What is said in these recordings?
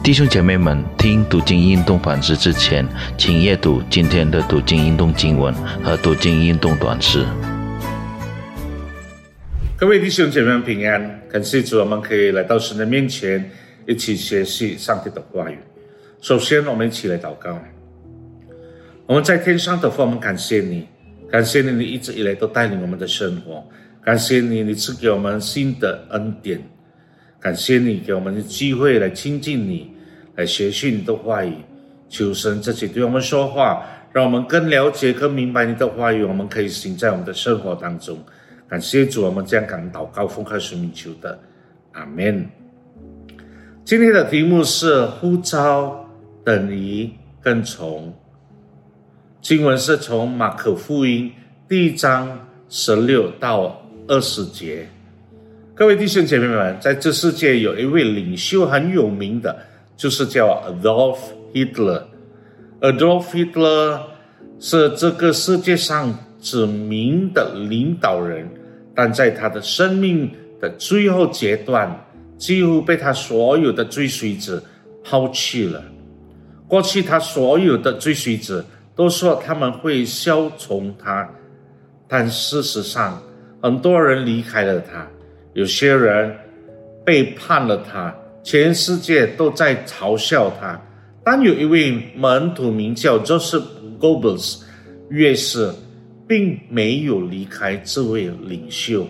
弟兄姐妹们，听读经运动反思之前，请阅读今天的读经运动经文和读经运动短诗。各位弟兄姐妹们平安，感谢主，我们可以来到神的面前，一起学习上帝的话语。首先，我们一起来祷告。我们在天上的父，我们感谢你，感谢你，你一直以来都带领我们的生活，感谢你，你赐给我们新的恩典。感谢你给我们的机会来亲近你，来学习你的话语，求神自己对我们说话，让我们更了解更明白你的话语，我们可以行在我们的生活当中。感谢主，我们这样感恩祷告奉靠圣名求的，阿们。今天的题目是呼召等于跟从，经文是从马可福音第一章16到20节。各位弟兄姐妹们，在这世界有一位领袖很有名的，就是叫 Adolf Hitler。Adolf Hitler 是这个世界上知名的领导人，但在他的生命的最后阶段，几乎被他所有的追随者抛弃了。过去他所有的追随者都说他们会效从他，但事实上，很多人离开了他。有些人背叛了他，全世界都在嘲笑他。但有一位门徒名叫 Joseph Goebbels 约瑟，并没有离开这位领袖。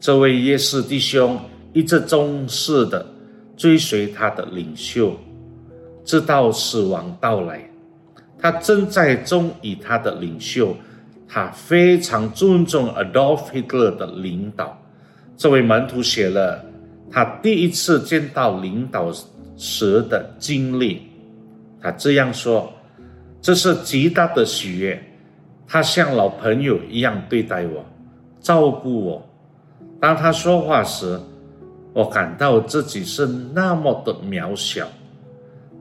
这位约瑟弟兄一直忠实的追随他的领袖，直到死亡到来。他正在忠于他的领袖，他非常尊重 Adolf Hitler 的领导。这位门徒写了他第一次见到领导时的经历，他这样说：这是极大的喜悦，他像老朋友一样对待我，照顾我。当他说话时，我感到自己是那么的渺小。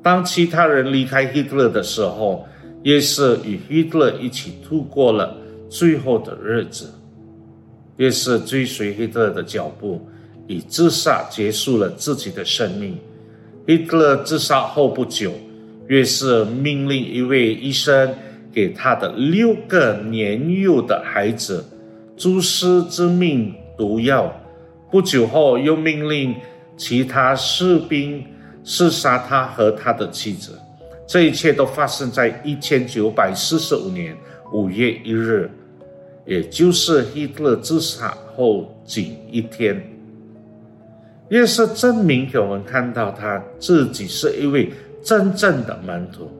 当其他人离开希特勒的时候，也是与希特勒一起度过了最后的日子。约瑟追随希特勒的脚步，以自杀结束了自己的生命。希特勒自杀后不久，约瑟命令一位医生给他的6个年幼的孩子蛛丝之命毒药，不久后又命令其他士兵刺杀他和他的妻子。这一切都发生在1945年5月1日，也就是希特勒自杀后仅一天。约瑟证明给我们看到他自己是一位真正的门徒。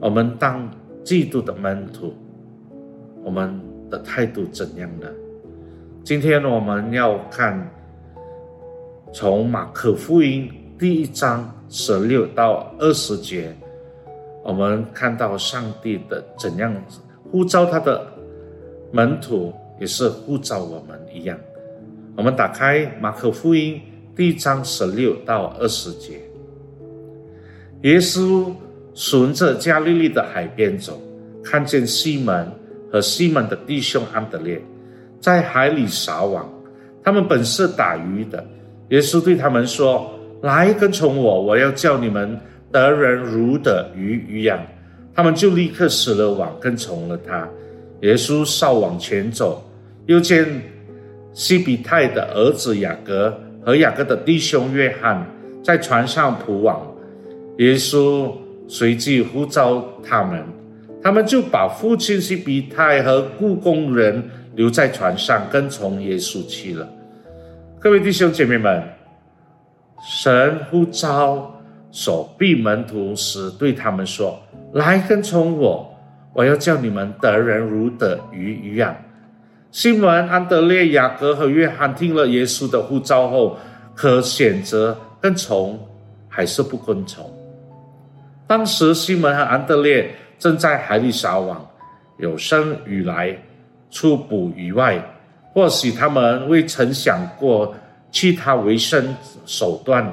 我们当基督的门徒，我们的态度怎样呢？今天我们要看从马可福音第一章16到20节，我们看到上帝的怎样呼召他的门徒，也是呼召我们一样。我们打开马可福音第一章16到20节。耶稣顺着加利利的海边走，看见西门和西门的弟兄安得烈在海里撒网，他们本是打鱼的。耶稣对他们说：来跟从我，我要叫你们得人如得鱼一样。他们就立刻拾了网，跟从了他。耶稣稍往前走，又见西比泰的儿子雅各和雅各的弟兄约翰在船上捕网。耶稣随即呼召他们，他们就把父亲西比泰和雇工人留在船上，跟从耶稣去了。各位弟兄姐妹们，神呼召所必门徒时，对他们说：来跟从我，我要叫你们得人如得鱼一样。西门、安得烈、雅各和约翰听了耶稣的呼召后，可选择跟从还是不跟从。当时西门和安得烈正在海里撒网，有生以来除捕鱼外，或许他们未曾想过其他为生手段。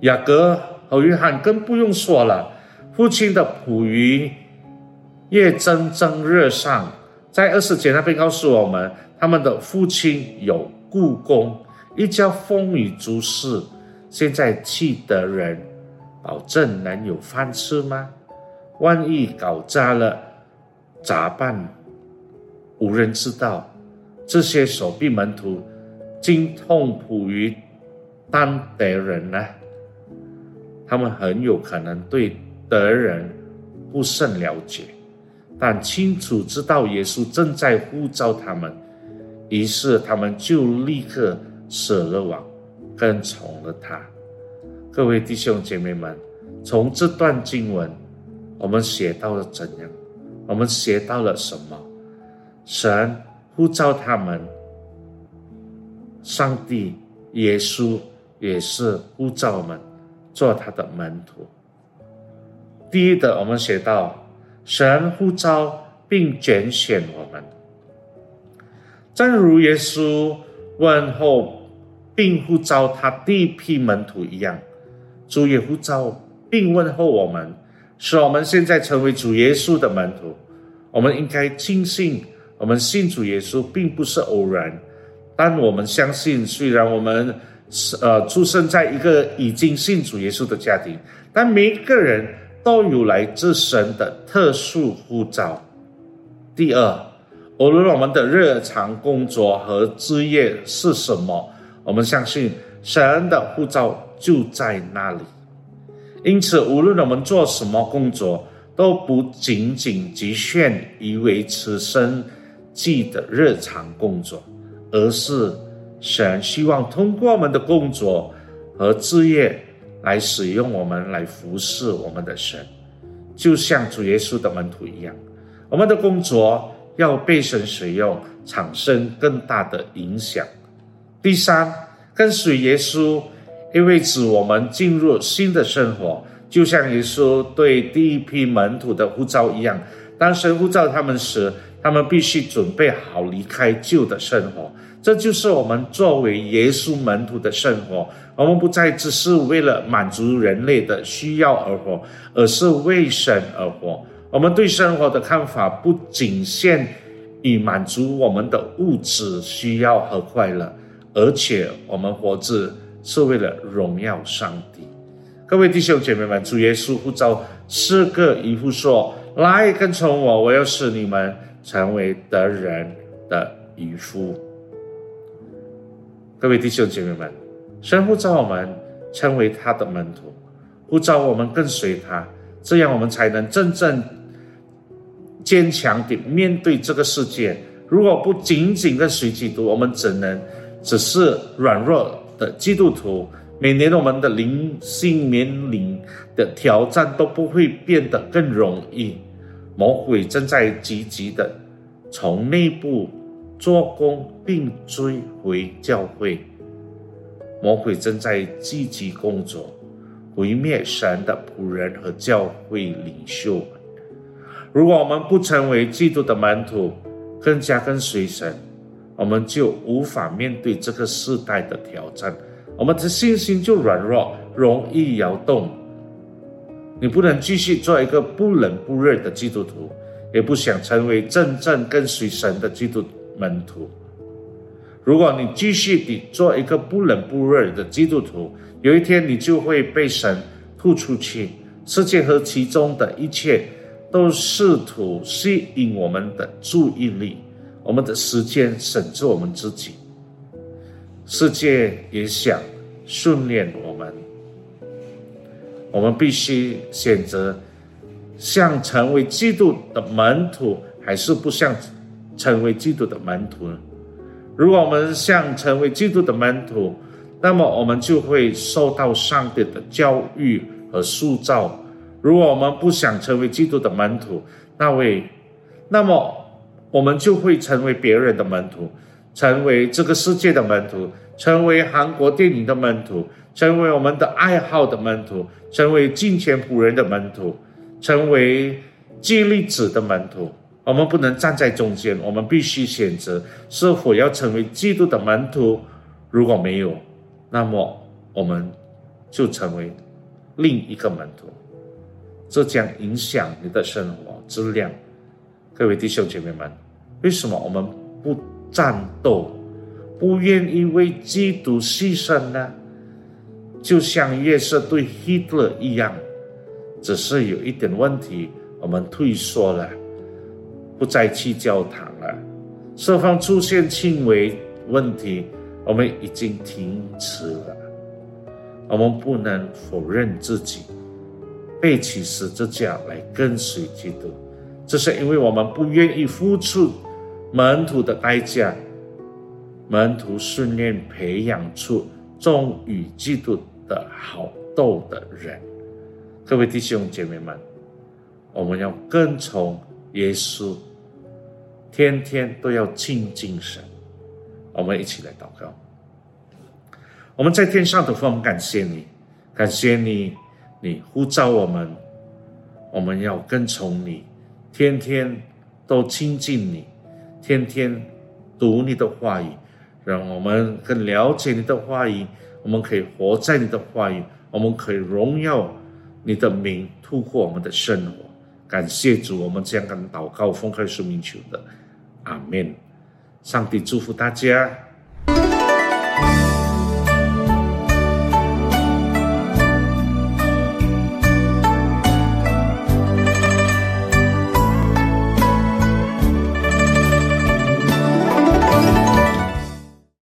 雅各和约翰更不用说了，父亲的捕鱼越蒸热上，在20节那边告诉我们，他们的父亲有雇工，一家风雨足事，现在气得人保证能有饭吃吗？万一搞砸了咋办？无人知道。这些手臂门徒竟痛苦于当德人啊，他们很有可能对德人不甚了解，但清楚知道耶稣正在呼召他们，于是他们就立刻舍了网，跟从了他。各位弟兄姐妹们，从这段经文我们学到了怎样？我们学到了什么？神呼召他们，上帝耶稣也是呼召我们做他的门徒。第一的，我们学到神呼召并拣选我们，正如耶稣问候并呼召他第一批门徒一样，主也呼召并问候我们，使我们现在成为主耶稣的门徒。我们应该庆幸我们信主耶稣并不是偶然，但我们相信虽然我们出生在一个已经信主耶稣的家庭，但每一个人都有来自神的特殊呼召。第二，无论我们的日常工作和职业是什么，我们相信神的呼召就在那里，因此无论我们做什么工作，都不仅仅局限于维持生计的日常工作，而是神希望通过我们的工作和职业来使用我们，来服侍我们的神。就像主耶稣的门徒一样，我们的工作要被神使用，产生更大的影响。第三，跟随耶稣意味着我们进入新的生活，就像耶稣对第一批门徒的呼召一样，当神呼召他们时，他们必须准备好离开旧的生活。这就是我们作为耶稣门徒的生活，我们不再只是为了满足人类的需要而活，而是为神而活。我们对生活的看法不仅限于满足我们的物质需要和快乐，而且我们活着是为了荣耀上帝。各位弟兄姐妹们，主耶稣呼召四个渔夫说：来跟从我，我要使你们成为得人的渔夫。各位弟兄姐妹们，神呼召我们成为他的门徒，呼召我们跟随他，这样我们才能真正坚强地面对这个世界。如果不紧紧跟随基督，我们只是软弱的基督徒，每年我们的灵性面临的挑战都不会变得更容易。魔鬼正在积极地从内部做工并追回教会，魔鬼正在积极工作毁灭神的仆人和教会领袖们。如果我们不成为基督的门徒，更加跟随神，我们就无法面对这个世代的挑战，我们的信心就软弱，容易摇动。你不能继续做一个不冷不热的基督徒，也不想成为真正跟随神的基督门徒。如果你继续地做一个不冷不热的基督徒，有一天你就会被神吐出去。世界和其中的一切都试图吸引我们的注意力，我们的时间，甚至我们自己。世界也想训练我们，我们必须选择像成为基督的门徒，还是不像成为基督的门徒呢？如果我们像成为基督的门徒，那么我们就会受到上帝的教育和塑造。如果我们不想成为基督的门徒，那么我们就会成为别人的门徒，成为这个世界的门徒，成为韩国电影的门徒，成为我们的爱好的门徒，成为金钱仆人的门徒，成为激励者的门徒。我们不能站在中间，我们必须选择是否要成为基督的门徒。如果没有，那么我们就成为另一个门徒，这将影响你的生活质量。各位弟兄姐妹们，为什么我们不战斗，不愿意为基督牺牲呢？就像约瑟对 Hitler 一样，只是有一点问题，我们退缩了，不再去教堂了。社方出现轻微问题，我们已经停止了。我们不能否认自己背起十字架来跟随基督，这是因为我们不愿意付出门徒的代价。门徒训练培养出忠于基督的好斗的人。各位弟兄姐妹们，我们要跟从耶稣，天天都要亲近神。我们一起来祷告。我们在天上的父，我们感谢你，感谢你，你呼召我们，我们要跟从你，天天都亲近你，天天读你的话语，让我们更了解你的话语，我们可以活在你的话语，我们可以荣耀你的名，突破我们的生活。感谢主，我们这样跟祷告，奉靠耶稣名求的，阿们。上帝祝福大家。